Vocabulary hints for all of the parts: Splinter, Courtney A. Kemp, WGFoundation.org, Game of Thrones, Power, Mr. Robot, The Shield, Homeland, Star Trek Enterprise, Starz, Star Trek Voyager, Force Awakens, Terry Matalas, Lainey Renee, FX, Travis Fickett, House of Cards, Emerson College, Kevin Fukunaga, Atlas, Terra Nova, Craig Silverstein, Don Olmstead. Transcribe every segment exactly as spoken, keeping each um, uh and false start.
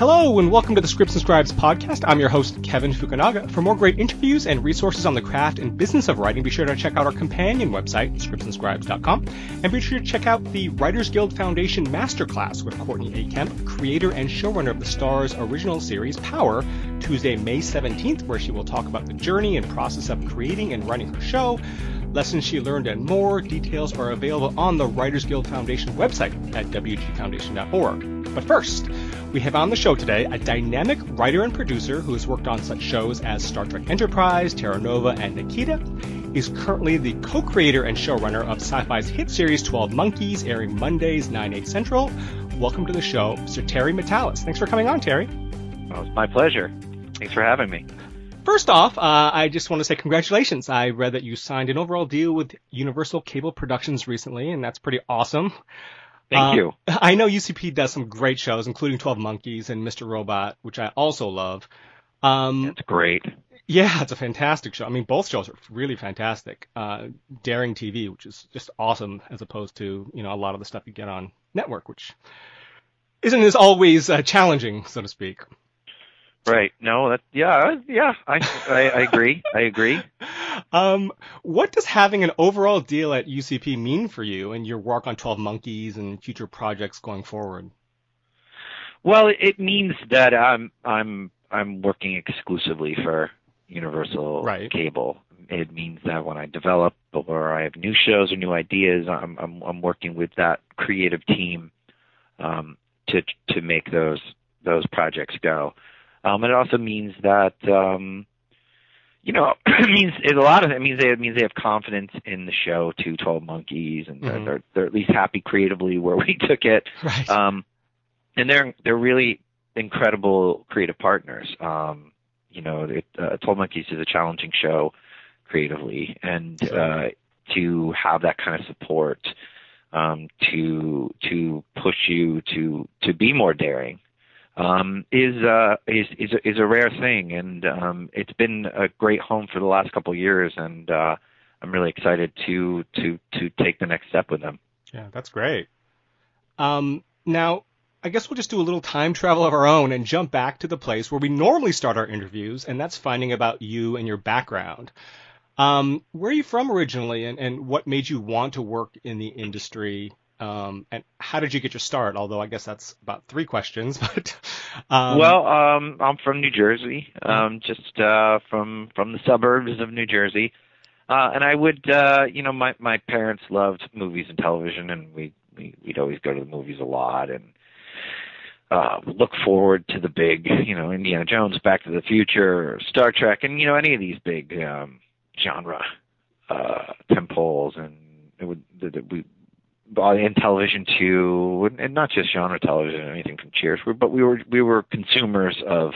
Hello and welcome to the Scripts and Scribes podcast. I'm your host, Kevin Fukunaga. For more great interviews and resources on the craft and business of writing, be sure to check out our companion website, Scripts and Scribes dot com, and be sure to check out the Writers Guild Foundation Masterclass with Courtney A. Kemp, creator and showrunner of the Starz original series, Power, Tuesday, May seventeenth, where she will talk about the journey and process of creating and running her show, lessons she learned, and more. Details are available on the Writers Guild Foundation website at W G Foundation dot org. But first, we have on the show today a dynamic writer and producer who has worked on such shows as Star Trek Enterprise, Terra Nova, and Nikita. He's currently the co-creator and showrunner of sci-fi's hit series twelve Monkeys, airing Mondays, nine eight Central. Welcome to the show, Mister Terry Matalas. Thanks for coming on, Terry. Well, it's my pleasure. Thanks for having me. First off, uh, I just want to say congratulations. I read that you signed an overall deal with Universal Cable Productions recently, and that's pretty awesome. Thank uh, you. I know U C P does some great shows, including twelve Monkeys and Mister Robot, which I also love. Um, that's great. Yeah, it's a fantastic show. I mean, both shows are really fantastic. Uh, Daring T V, which is just awesome, as opposed to, you know, a lot of the stuff you get on network, which isn't as always uh, challenging, so to speak. Right. No, that, yeah, yeah, I, I, I agree. I agree. Um, what does having an overall deal at U C P mean for you and your work on twelve Monkeys and future projects going forward? Well, it means that I'm, I'm, I'm working exclusively for Universal right. Cable. It means that when I develop or I have new shows or new ideas, I'm, I'm, I'm working with that creative team, um, to, to make those, those projects go. Um, and it also means that, um, you know, it means it, a lot of it means they, it means they have confidence in the show to twelve Monkeys, and mm-hmm. they're, they're at least happy creatively where we took it. Right. Um, and they're, they're really incredible creative partners. Um, you know, it, uh, twelve Monkeys is a challenging show creatively, and, uh, to have that kind of support, um, to, to push you to, to be more daring. Um, is, uh, is, is, is a rare thing. And, um, it's been a great home for the last couple of years. And, uh, I'm really excited to, to, to take the next step with them. Yeah, that's great. Um, now I guess we'll just do a little time travel of our own and jump back to the place where we normally start our interviews. And that's finding about you and your background. Um, where are you from originally, and, and what made you want to work in the industry? Um, and how did you get your start? Although I guess that's about three questions. But um... Well, um, I'm from New Jersey, um, just uh, from from the suburbs of New Jersey. Uh, and I would, uh, you know, my, my parents loved movies and television, and we, we, we'd always go to the movies a lot and uh, look forward to the big, you know, Indiana Jones, Back to the Future, Star Trek, and, you know, any of these big um, genre uh, temples. And it would, we in television too, and not just genre television, anything from Cheers, but we were we were consumers of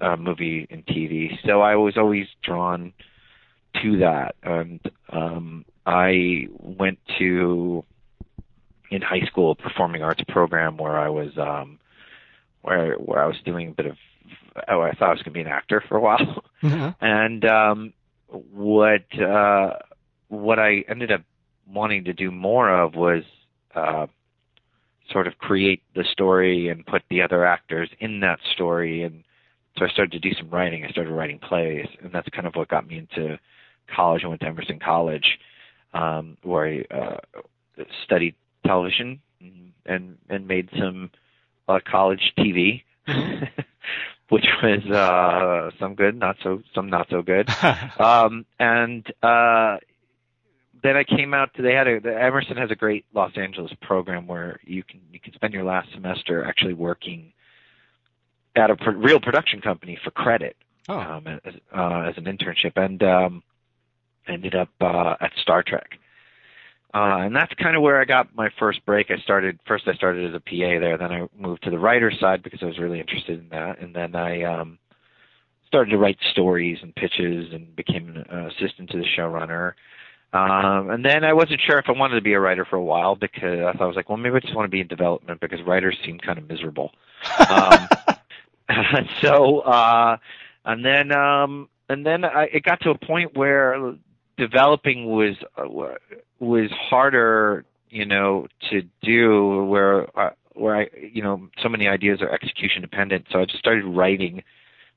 uh, movie and T V. So I was always drawn to that, and um, I went to in high school a performing arts program where I was um, where where I was doing a bit of oh I thought I was going to be an actor for a while, mm-hmm. and um, what uh, what I ended up wanting to do more of was uh, sort of create the story and put the other actors in that story. And so I started to do some writing. I started writing plays, and that's kind of what got me into college. I went to Emerson College, um, where I uh, studied television and and made some uh, college T V, which was uh, some good, not so some not so good, um, and. Uh, Then I came out to, they had a, the Emerson has a great Los Angeles program where you can, you can spend your last semester actually working at a pro, real production company for credit, oh. um, as, uh, as an internship, and, um, ended up, uh, at Star Trek. Uh, and that's kind of where I got my first break. I started, first I started as a P A there, then I moved to the writer's side because I was really interested in that. And then I, um, started to write stories and pitches and became an assistant to the showrunner. Um, and then I wasn't sure if I wanted to be a writer for a while because I thought I was like, well, maybe I just want to be in development because writers seem kind of miserable. um, so, uh, and then, um, and then I, it got to a point where developing was, uh, was harder, you know, to do where, uh, where I, you know, so many ideas are execution dependent. So I just started writing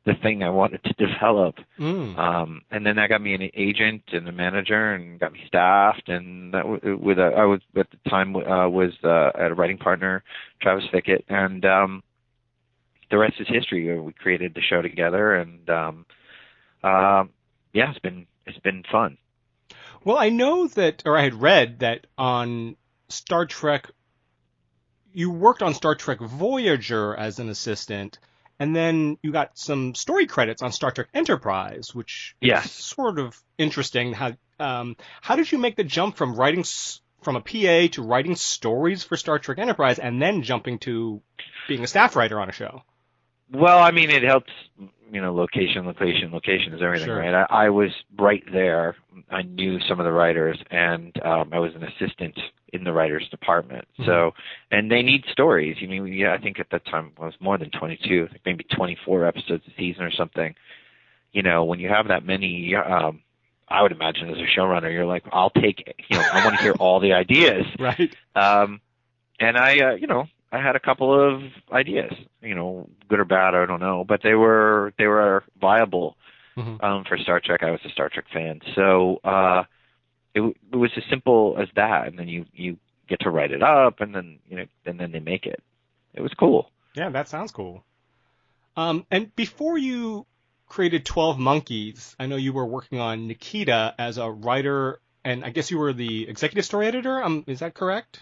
the thing I wanted to develop. Mm. Um, and then that got me an agent and a manager and got me staffed. And that w- with a, I was at the time uh, was uh, at a writing partner, Travis Fickett. And um, the rest is history. We created the show together. And um, uh, yeah, it's been it's been fun. Well, I know that, or I had read that on Star Trek, you worked on Star Trek Voyager as an assistant, and then you got some story credits on Star Trek Enterprise, which yes. is sort of interesting. How um, how did you make the jump from writing from a P A to writing stories for Star Trek Enterprise, and then jumping to being a staff writer on a show? Well, I mean, it helps. You know, location, location, location is everything, sure. right? I, I was right there. I knew some of the writers, and um, I was an assistant in the writers' department. Mm-hmm. So, and they need stories. I mean, yeah, I think at that time I was more than twenty-two, I think maybe twenty-four episodes a season or something. You know, when you have that many, um, I would imagine as a showrunner, you're like, I'll take it. You know, I want to hear all the ideas. Right. Um, and I, uh, you know. I had a couple of ideas, you know, good or bad, I don't know, but they were they were viable mm-hmm. um, for Star Trek. I was a Star Trek fan, so uh, it, it was as simple as that. And then you, you get to write it up, and then you know, and then they make it. It was cool. Yeah, that sounds cool. Um, and before you created twelve Monkeys, I know you were working on Nikita as a writer, and I guess you were the executive story editor. Um, is that correct?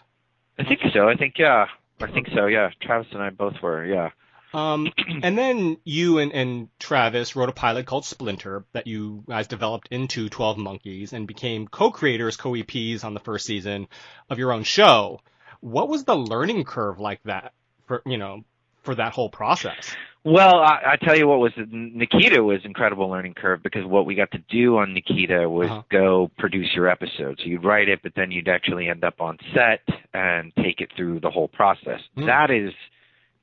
I think so. I think yeah. I think so, yeah. Travis and I both were, yeah. Um, and then you and, and Travis wrote a pilot called Splinter that you guys developed into twelve Monkeys and became co-creators, co-E Ps on the first season of your own show. What was the learning curve like that for, you know, for that whole process? Well, I, I tell you what was Nikita was an incredible learning curve because what we got to do on Nikita was uh-huh. go produce your episode. So you'd write it, but then you'd actually end up on set and take it through the whole process. Mm. That is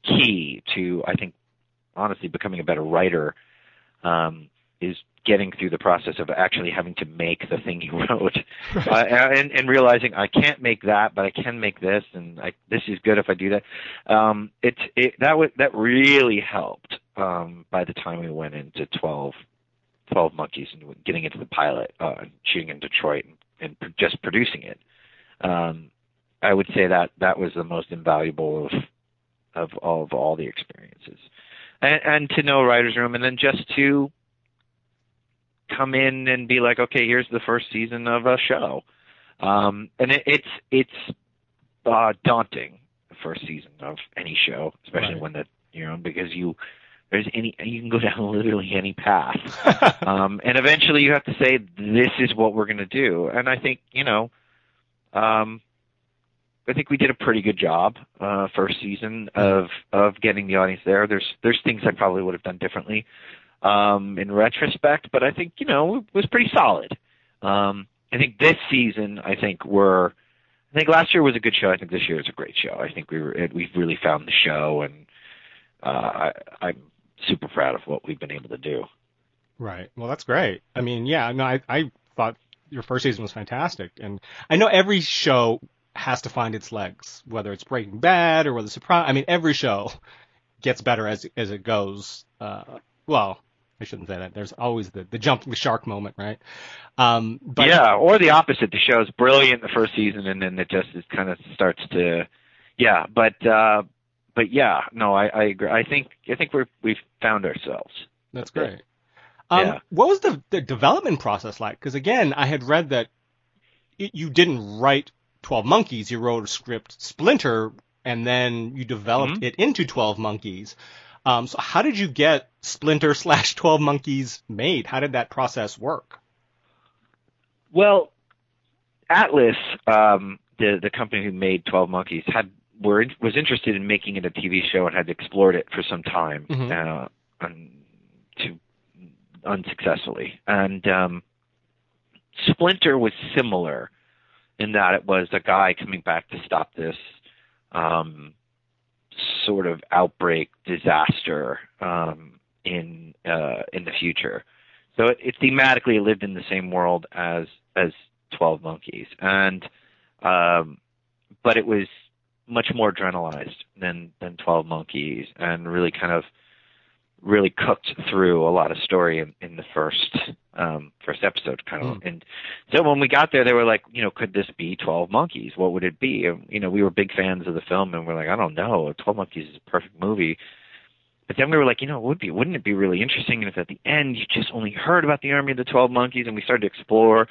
key to, I think, honestly, becoming a better writer um, is getting through the process of actually having to make the thing you wrote right. uh, and, and realizing I can't make that, but I can make this. And I, this is good if I do that. Um, it, it, that was, that really helped um, by the time we went into twelve, twelve Monkeys and getting into the pilot, uh, shooting in Detroit and, and just producing it. Um, I would say that that was the most invaluable of, of all of all the experiences and, and to know writer's room. And then just to, come in and be like, okay, here's the first season of a show. Um, and it, it's, it's uh, daunting, the first season of any show, especially right. when the, you know, because you, there's any, you can go down literally any path. um, and eventually you have to say, this is what we're going to do. And I think, you know, um, I think we did a pretty good job, uh, first season of, of getting the audience there. There's, there's things I probably would have done differently. Um, in retrospect, but I think, you know, it was pretty solid. Um, I think this season, I think we're, I think last year was a good show. I think this year is a great show. I think we were, we've really found the show, and uh, I, I'm super proud of what we've been able to do. Right. Well, that's great. I mean, yeah, no, I, I thought your first season was fantastic. And I know every show has to find its legs, whether it's Breaking Bad or whether it's Sopranos. I mean, every show gets better as, as it goes. Uh, well, I shouldn't say that. There's always the, the jump the shark moment, right? Um, but yeah, or the opposite. The show's brilliant the first season, and then it just it kind of starts to, yeah. But uh, but yeah, no, I, I agree. I think I think we're we've found ourselves. That's great. Um, yeah. What was the, the development process like? Because again, I had read that it, you didn't write twelve Monkeys. You wrote a script Splinter, and then you developed mm-hmm. it into twelve Monkeys. Um, so how did you get Splinter slash twelve Monkeys made? How did that process work? Well, Atlas, um, the the company who made twelve Monkeys, had were in, was interested in making it a T V show and had explored it for some time, mm-hmm. uh, un, to, unsuccessfully. And um, Splinter was similar in that it was a guy coming back to stop this Um, sort of outbreak disaster um, in uh, in the future. So it, it thematically lived in the same world as as twelve Monkeys, and um, but it was much more adrenalized than than twelve Monkeys, and really kind of really cooked through a lot of story in, in the first um, first episode, kind of. Mm. And so when we got there, they were like, you know, could this be twelve Monkeys? What would it be? And, you know, we were big fans of the film, and we're like, I don't know. twelve Monkeys is a perfect movie. But then we were like, you know, it would be, wouldn't it be really interesting if at the end you just only heard about the army of the twelve Monkeys? And we started to explore,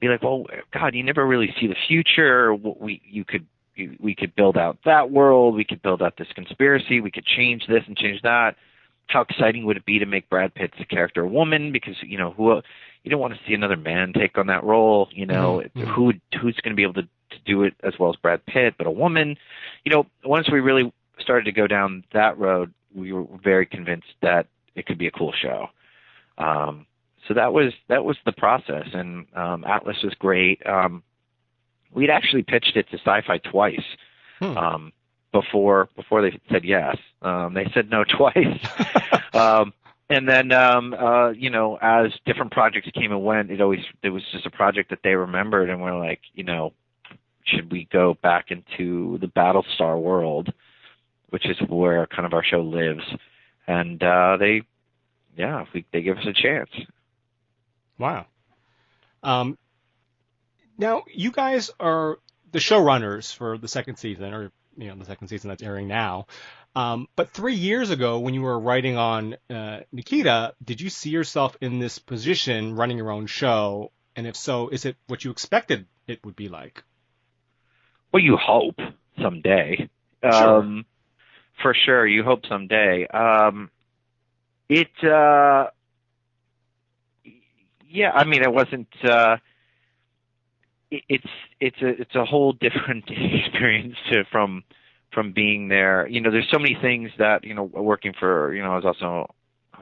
be like, well, God, you never really see the future. We you could we could build out that world. We could build out this conspiracy. We could change this and change that. How exciting would it be to make Brad Pitt's character a woman? Because, you know, who you don't want to see another man take on that role. You know, mm-hmm. who who's going to be able to, to do it as well as Brad Pitt, but a woman? You know, once we really started to go down that road, we were very convinced that it could be a cool show. Um, so that was, that was the process. And, um, Atlas was great. Um, we'd actually pitched it to Sci-Fi twice, hmm. um, before, before they said yes. Um, they said no twice. um, and then, um, uh, you know, as different projects came and went, it always, it was just a project that they remembered, and we're like, you know, should we go back into the Battlestar world, which is where kind of our show lives. And uh, they, yeah, we, they give us a chance. Wow. Um, now, you guys are the showrunners for the second season, or, you know, the second season that's airing now. Um, but three years ago, when you were writing on uh, Nikita, did you see yourself in this position running your own show? And if so, is it what you expected it would be like? Well, you hope someday. Sure. Um, For sure, you hope someday. Um, it, uh, yeah, I mean, it wasn't. Uh, it, it's it's a it's a whole different experience to, from from being there. You know, there's so many things that, you know, working for, you know, I was also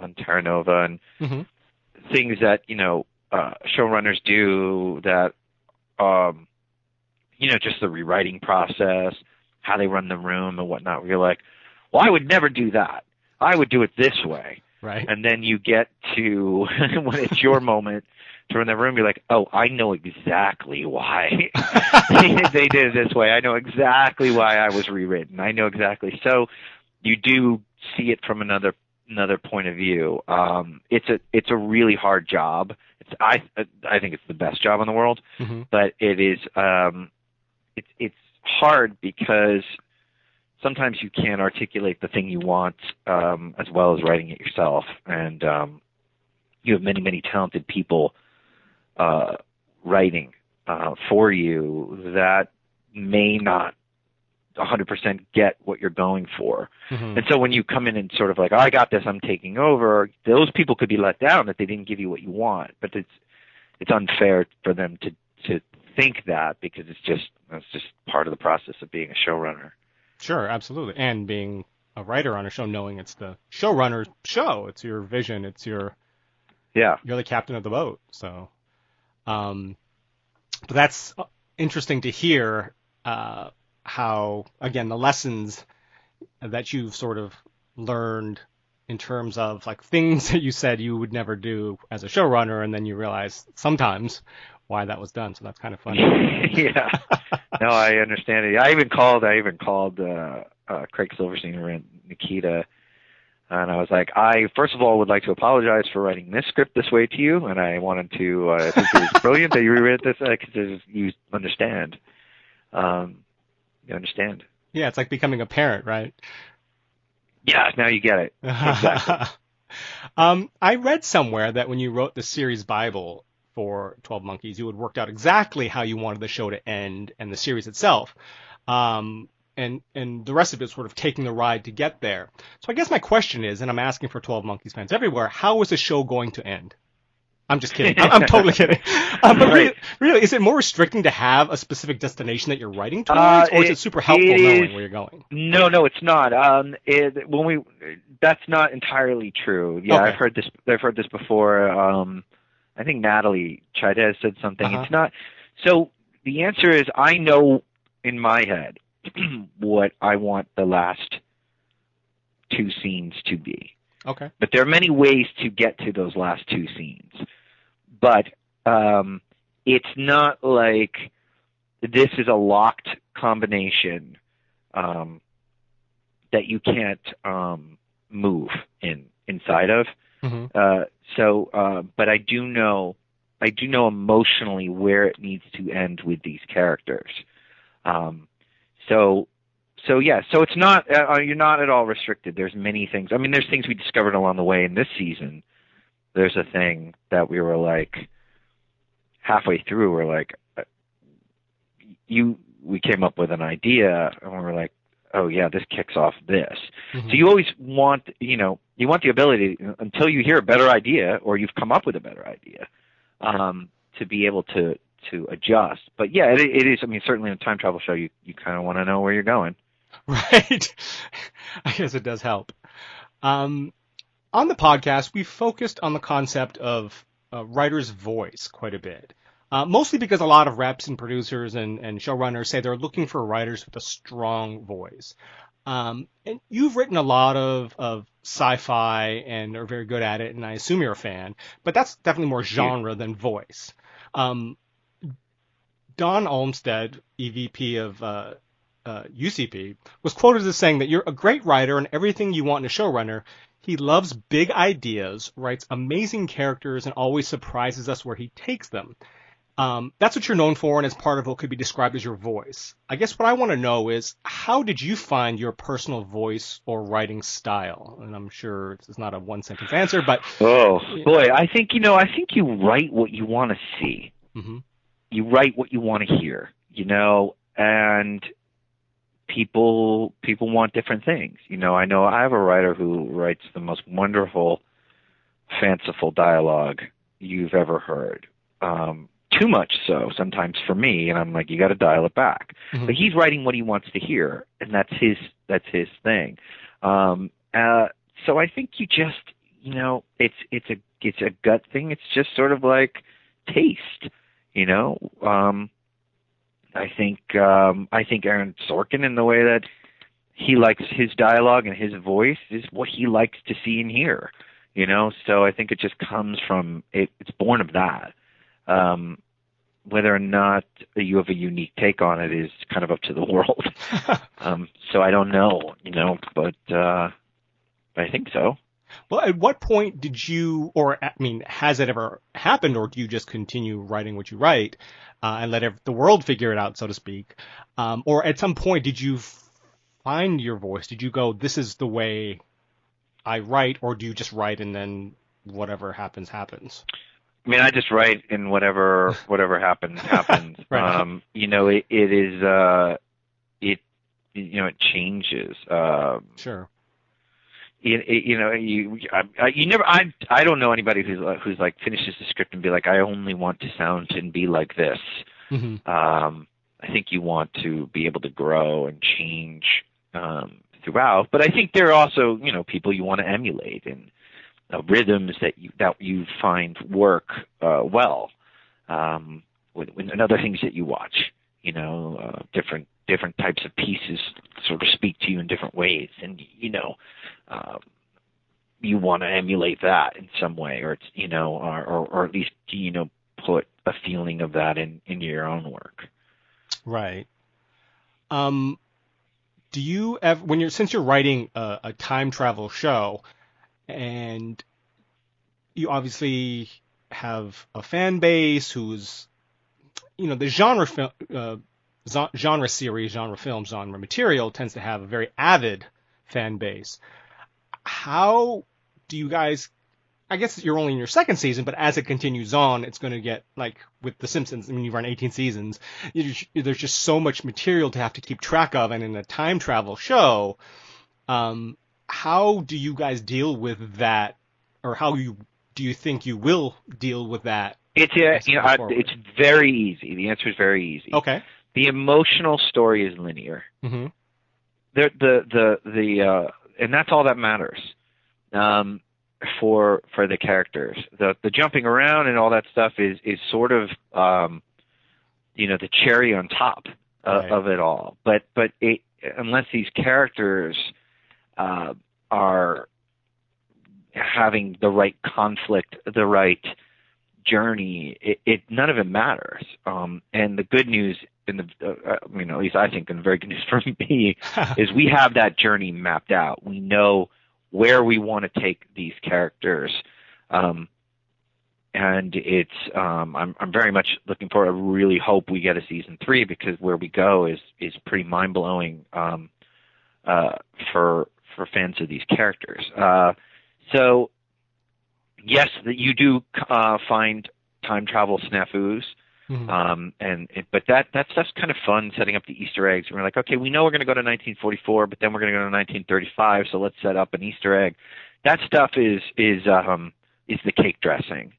on Terra Nova, and mm-hmm. things that, you know, uh, showrunners do that, um, you know, just the rewriting process, how they run the room and whatnot. You're like, well, I would never do that. I would do it this way. Right. And then you get to, when it's your moment to run the room, you're like, oh, I know exactly why they did it this way. I know exactly why I was rewritten. I know exactly. So you do see it from another another point of view. Um, it's a it's a really hard job. It's I I think it's the best job in the world, mm-hmm. but it is um, it, it's hard because sometimes you can't articulate the thing you want um, as well as writing it yourself. And um, you have many, many talented people uh, writing uh, for you that may not one hundred percent get what you're going for. Mm-hmm. And so when you come in and sort of like, oh, I got this, I'm taking over, those people could be let down that they didn't give you what you want. But it's it's unfair for them to, to think that, because it's just that's just part of the process of being a showrunner. Sure, absolutely. And being a writer on a show, knowing it's the showrunner's show, it's your vision, it's your, yeah, you're the captain of the boat. So, um, but that's interesting to hear uh, how, again, the lessons that you've sort of learned in terms of like things that you said you would never do as a showrunner, and then you realize sometimes why that was done. So that's kind of funny. Yeah. No, I understand it. I even called, I even called uh, uh, Craig Silverstein, who ran Nikita, and I was like, I, first of all, would like to apologize for writing this script this way to you, and I wanted to, uh, I think it was brilliant that you rewrote this, because uh, you understand. Um, you understand. Yeah, it's like becoming a parent, right? Yeah, now you get it. Exactly. um, I read somewhere that when you wrote the series Bible for twelve Monkeys, you had worked out exactly how you wanted the show to end and the series itself. Um, and, and the rest of it was sort of taking the ride to get there. So I guess my question is, and I'm asking for twelve Monkeys fans everywhere, how is the show going to end? I'm just kidding. I'm, I'm totally kidding. Um, but right. really, really, is it more restricting to have a specific destination that you're writing towards, uh, or is it, it super helpful it knowing is, where you're going? No, no, it's not. Um, it, when we, that's not entirely true. Yeah, okay. I've heard this. I've heard this before. Um, I think Natalie Chidez said something. Uh-huh. It's not. So the answer is, I know in my head what I want the last two scenes to be. Okay. But there are many ways to get to those last two scenes. But um, it's not like this is a locked combination um, that you can't um, move in inside of. Mm-hmm. Uh, so, uh, but I do know, I do know emotionally where it needs to end with these characters. Um, so, so yeah, so it's not uh, you're not at all restricted. There's many things. I mean, there's things we discovered along the way in this season. There's a thing that we were like halfway through. We're like, you. We came up with an idea, and we were like, oh yeah, this kicks off this. Mm-hmm. So you always want, you know, you want the ability until you hear a better idea or you've come up with a better idea um, to be able to to adjust. But yeah, it, it is. I mean, certainly in a time travel show, you you kind of want to know where you're going, right? I guess it does help. Um, on the podcast, we focused on the concept of a writer's voice quite a bit. Uh, mostly because a lot of reps and producers and, and showrunners say they're looking for writers with a strong voice. Um, and you've written a lot of, of sci-fi and are very good at it, and I assume you're a fan. But that's definitely more genre than voice. Um, Don Olmstead, E V P of uh, uh, U C P, was quoted as saying that you're a great writer and everything you want in a showrunner. He loves big ideas, writes amazing characters, and always surprises us where he takes them. Um, that's what you're known for, and as part of what could be described as your voice. I guess what I want to know is, how did you find your personal voice or writing style? And I'm sure it's not a one-sentence answer, but... Oh, boy, know. I think, you know, I think you write what you want to see. Mm-hmm. You write what you want to hear, you know, and people people want different things. You know, I know I have a writer who writes the most wonderful, fanciful dialogue you've ever heard. Um Too much so sometimes for me, and I'm like, you got to dial it back. Mm-hmm. But he's writing what he wants to hear, and that's his that's his thing. Um, uh, so I think you just, you know, it's it's a it's a gut thing. It's just sort of like taste, you know. Um, I think um, I think Aaron Sorkin, in the way that he likes his dialogue and his voice, is what he likes to see and hear, you know. So I think it just comes from it, it's born of that. Um, whether or not you have a unique take on it is kind of up to the world. um, so I don't know, you know, but uh, I think so. Well, at what point did you, or I mean, has it ever happened, or do you just continue writing what you write uh, and let ev- the world figure it out, so to speak? Um, or at some point, did you find your voice? Did you go, this is the way I write, or do you just write and then whatever happens, happens? I mean, I just write, and whatever whatever happens happens. Right. Um, you know, it, it is uh, it you know it changes. Um, sure. It, it, you know you I, you never I I don't know anybody who's who's like finishes the script and be like, I only want to sound and be like this. Mm-hmm. Um, I think you want to be able to grow and change um, throughout, but I think there are also you know people you want to emulate and. Uh, rhythms that you that you find work uh, well, um, with, with, and other things that you watch. You know, uh, different different types of pieces sort of speak to you in different ways, and you know, uh, you want to emulate that in some way, or it's you know, or, or or at least you know, put a feeling of that in in your own work. Right. Um, do you ever, when you're since you're writing a, a time travel show? And you obviously have a fan base who's, you know, the genre uh, genre series, genre film, genre material tends to have a very avid fan base. How do you guys, I guess you're only in your second season, but as it continues on, it's going to get, like with The Simpsons, I mean, you've run eighteen seasons, you, there's just so much material to have to keep track of. And in a time travel show, um, how do you guys deal with that, or how you do you think you will deal with that? It's a, you know, I, it's very easy. The answer is very easy. Okay. The emotional story is linear. Mm-hmm. The the the the uh, and that's all that matters um, for for the characters. The the jumping around and all that stuff is is sort of um, you know the cherry on top uh, right. of it all. But but it, unless these characters Uh, are having the right conflict, the right journey, it, it none of it matters. Um, and the good news, in the, uh, I mean, at least I think, and the very good news for me is we have that journey mapped out. We know where we want to take these characters, um, and it's um, I'm I'm very much looking forward. I really hope we get a season three, because where we go is is pretty mind blowing um, uh, for for fans of these characters. Uh, so. Yes, that you do uh, find time travel snafus, mm-hmm. um, and it, but that that stuff's kind of fun. Setting up the Easter eggs, and we're like, okay, we know we're going to go to nineteen forty-four, but then we're going to go to nineteen thirty-five, so let's set up an Easter egg. That stuff is is um, is the cake dressing,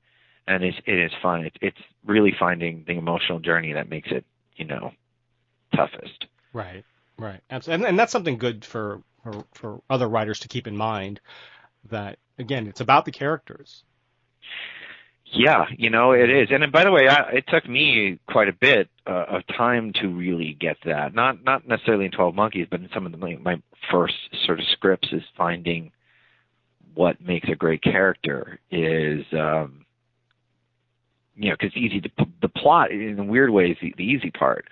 and it's, it is fun. It, it's really finding the emotional journey that makes it, you know, toughest. Right, right, absolutely, and, and that's something good for, for for other writers to keep in mind. That, again, it's about the characters. Yeah, you know, it is. And, and by the way, I, it took me quite a bit uh, of time to really get that. Not not necessarily in twelve Monkeys, but in some of the, my first sort of scripts, is finding what makes a great character is, um, you know, because easy to, the plot in a weird way is the, the easy part.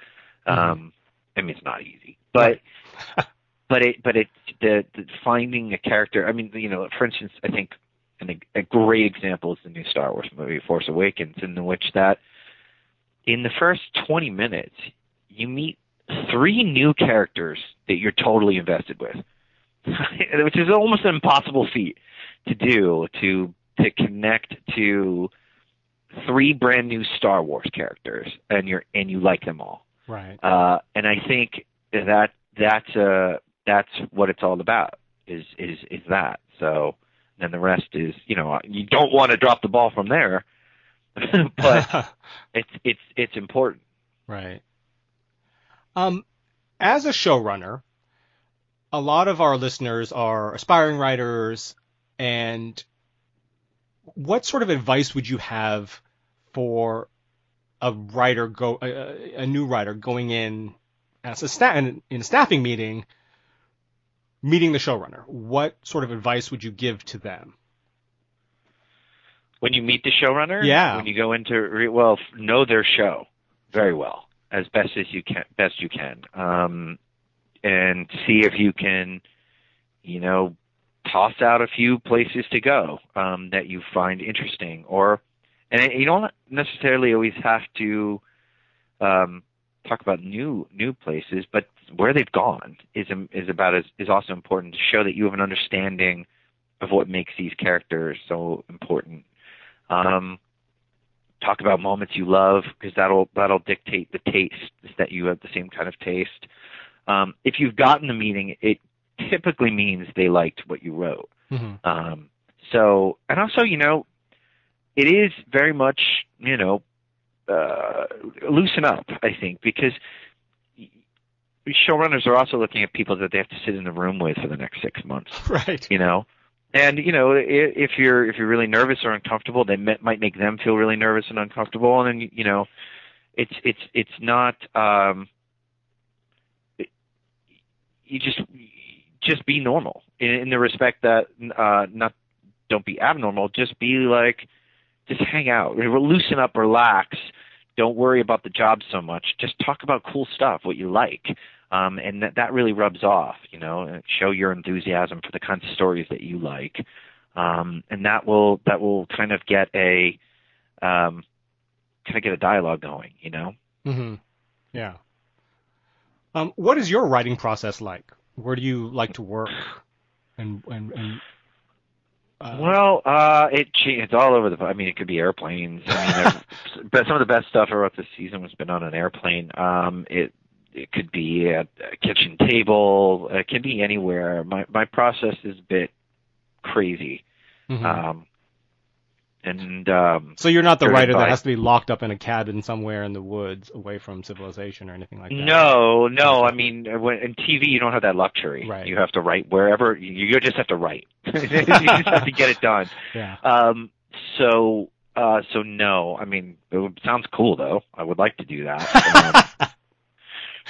Um, I mean, it's not easy, but. But it, but it, the, the finding a character. I mean, you know, for instance, I think an, a great example is the new Star Wars movie, Force Awakens, in which that, in the first twenty minutes, you meet three new characters that you're totally invested with, which is almost an impossible feat to do, to to connect to three brand new Star Wars characters, and you're and you like them all. Right. Uh, and I think that that's a That's what it's all about, is is is that. So then the rest is, you know, you don't want to drop the ball from there, but it's it's it's important. Right. Um, as a showrunner, a lot of our listeners are aspiring writers, and what sort of advice would you have for a writer go a, a new writer going in as a sta- in a staffing meeting? Meeting the showrunner, what sort of advice would you give to them? When you meet the showrunner? Yeah. When you go into re- – well, know their show very well, as best as you can, best you can, um, and see if you can, you know, toss out a few places to go um, that you find interesting. Or, and you don't necessarily always have to um, talk about new new places, but where they've gone is is about as is also important to show that you have an understanding of what makes these characters so important. Um, talk about moments you love, because that'll that'll dictate the taste, is that you have the same kind of taste. Um, if you've gotten the meeting, it typically means they liked what you wrote. Mm-hmm. Um, so, and also, you know, it is very much, you know, uh, loosen up, I think, because showrunners are also looking at people that they have to sit in the room with for the next six months, right? You know, and you know, if you're if you're really nervous or uncomfortable, they might make them feel really nervous and uncomfortable, and then you know, it's it's it's not. Um, it, you just just be normal in, in the respect that uh, not don't be abnormal. Just be like, just hang out, loosen up, relax. Don't worry about the job so much. Just talk about cool stuff, what you like. Um, and that, that really rubs off, you know, show your enthusiasm for the kinds of stories that you like. Um, and that will, that will kind of get a, um, kind of get a dialogue going, you know? Mm-hmm. Yeah. Um, what is your writing process like? Where do you like to work? And, and, and, Uh, well, uh, it it's all over the. I mean, it could be airplanes. I mean, but some of the best stuff I wrote this season has been on an airplane. Um, it it could be at a kitchen table. It can be anywhere. My my process is a bit crazy. Mm-hmm. Um, and um, so you're not the writer by, that has to be locked up in a cabin somewhere in the woods, away from civilization or anything like that. No, no. I mean, when, in T V, you don't have that luxury. Right. You have to write wherever. You just have to write. You just have to get it done. Yeah. Um, so, uh, so no. I mean, it sounds cool though. I would like to do that. um,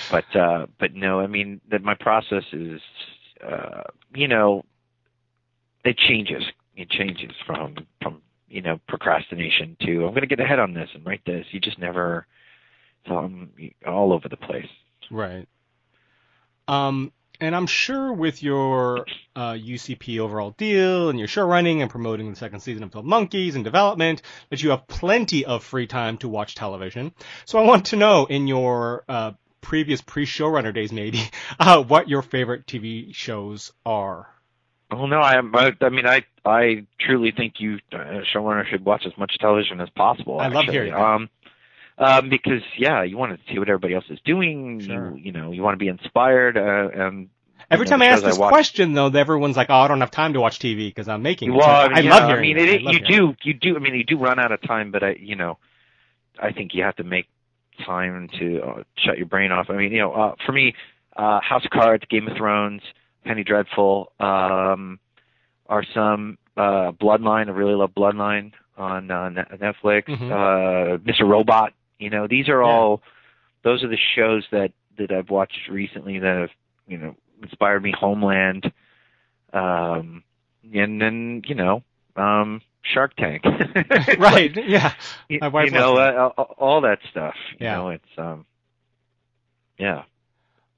but, uh, but no. I mean, that my process is, uh, you know, it changes. It changes from from. you know, procrastination too. I'm going to get ahead on this and write this. You just never, so I'm all over the place. Right. Um, and I'm sure with your uh, U C P overall deal and your show running and promoting the second season of twelve Monkeys and development that you have plenty of free time to watch television. So I want to know, in your uh, previous pre-showrunner days maybe, uh, what your favorite T V shows are. Well, no, I, I mean, I, I truly think you, uh, showrunner, should watch as much television as possible. I actually love hearing that. Um, um, because, yeah, you want to see what everybody else is doing. Sure. You, you know, you want to be inspired. Uh, and Every you know, time I ask this I watch... question, though, everyone's like, oh, I don't have time to watch T V because I'm making it. Well, I, mean, I yeah, love hearing I mean, it, it, I love you hearing do, it. You do, I mean, you do run out of time, but, I, you know, I think you have to make time to uh, shut your brain off. I mean, you know, uh, for me, uh, House of Cards, Game of Thrones, Penny Dreadful, um, are some, uh, Bloodline. I really love Bloodline on uh, Netflix. Mm-hmm. Uh, Mister Robot. You know, these are yeah. all. Those are the shows that that I've watched recently that have, you know, inspired me. Homeland, um, and then you know, um, Shark Tank. right. Like, yeah. You, you know, uh, all that stuff. You yeah. know, it's um, yeah.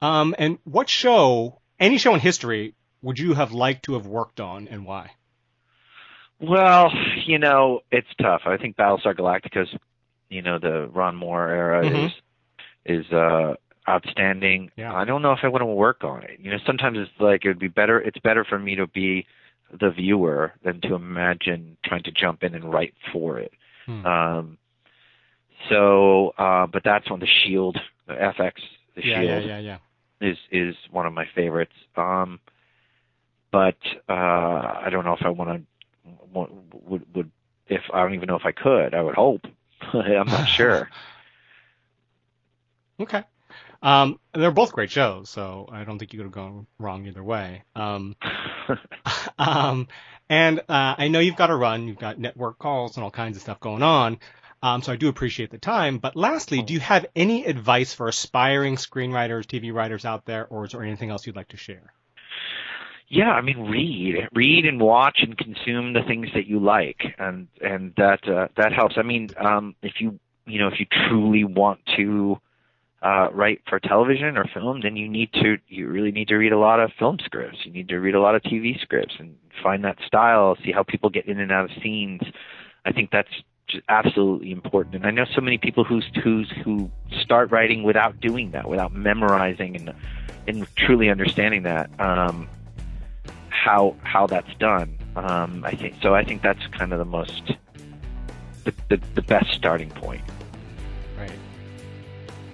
Um, and what show? Any show in history would you have liked to have worked on, and why? Well, you know, it's tough. I think Battlestar Galactica's, you know, the Ron Moore era mm-hmm. is is uh, outstanding. Yeah. I don't know if I want to work on it. You know, sometimes it's like it would be better. It's better for me to be the viewer than to imagine trying to jump in and write for it. Hmm. Um, so, uh, but that's on the Shield, the F X, the yeah, Shield. Yeah, yeah, yeah. Is is one of my favorites, um, but uh, I don't know if I want to. Would would if I don't even know if I could. I would hope. I'm not sure. Okay, um, they're both great shows, so I don't think you could have gone wrong either way. Um, um, and uh, I know you've got to run. You've got network calls and all kinds of stuff going on. Um, so I do appreciate the time. But lastly, do you have any advice for aspiring screenwriters, T V writers out there, or is there anything else you'd like to share? Yeah, I mean, read, read and watch and consume the things that you like, and and that uh, that helps. I mean, um, if you you know if you truly want to uh, write for television or film, then you need to you really need to read a lot of film scripts. You need to read a lot of T V scripts and find that style, see how people get in and out of scenes. I think that's just absolutely important. And I know so many people who's, who's, who start writing without doing that, without memorizing and and truly understanding that, um, how how that's done. Um, I think so. I think that's kind of the most the, the, the best starting point. Right.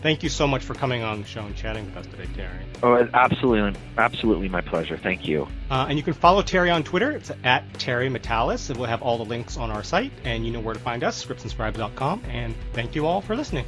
Thank you so much for coming on the show and chatting with us today, Terry. Oh, absolutely, absolutely my pleasure. Thank you. Uh, and you can follow Terry on Twitter. It's at Terry Matalas, and we'll have all the links on our site. And you know where to find us, scripts and scribes dot com. And thank you all for listening.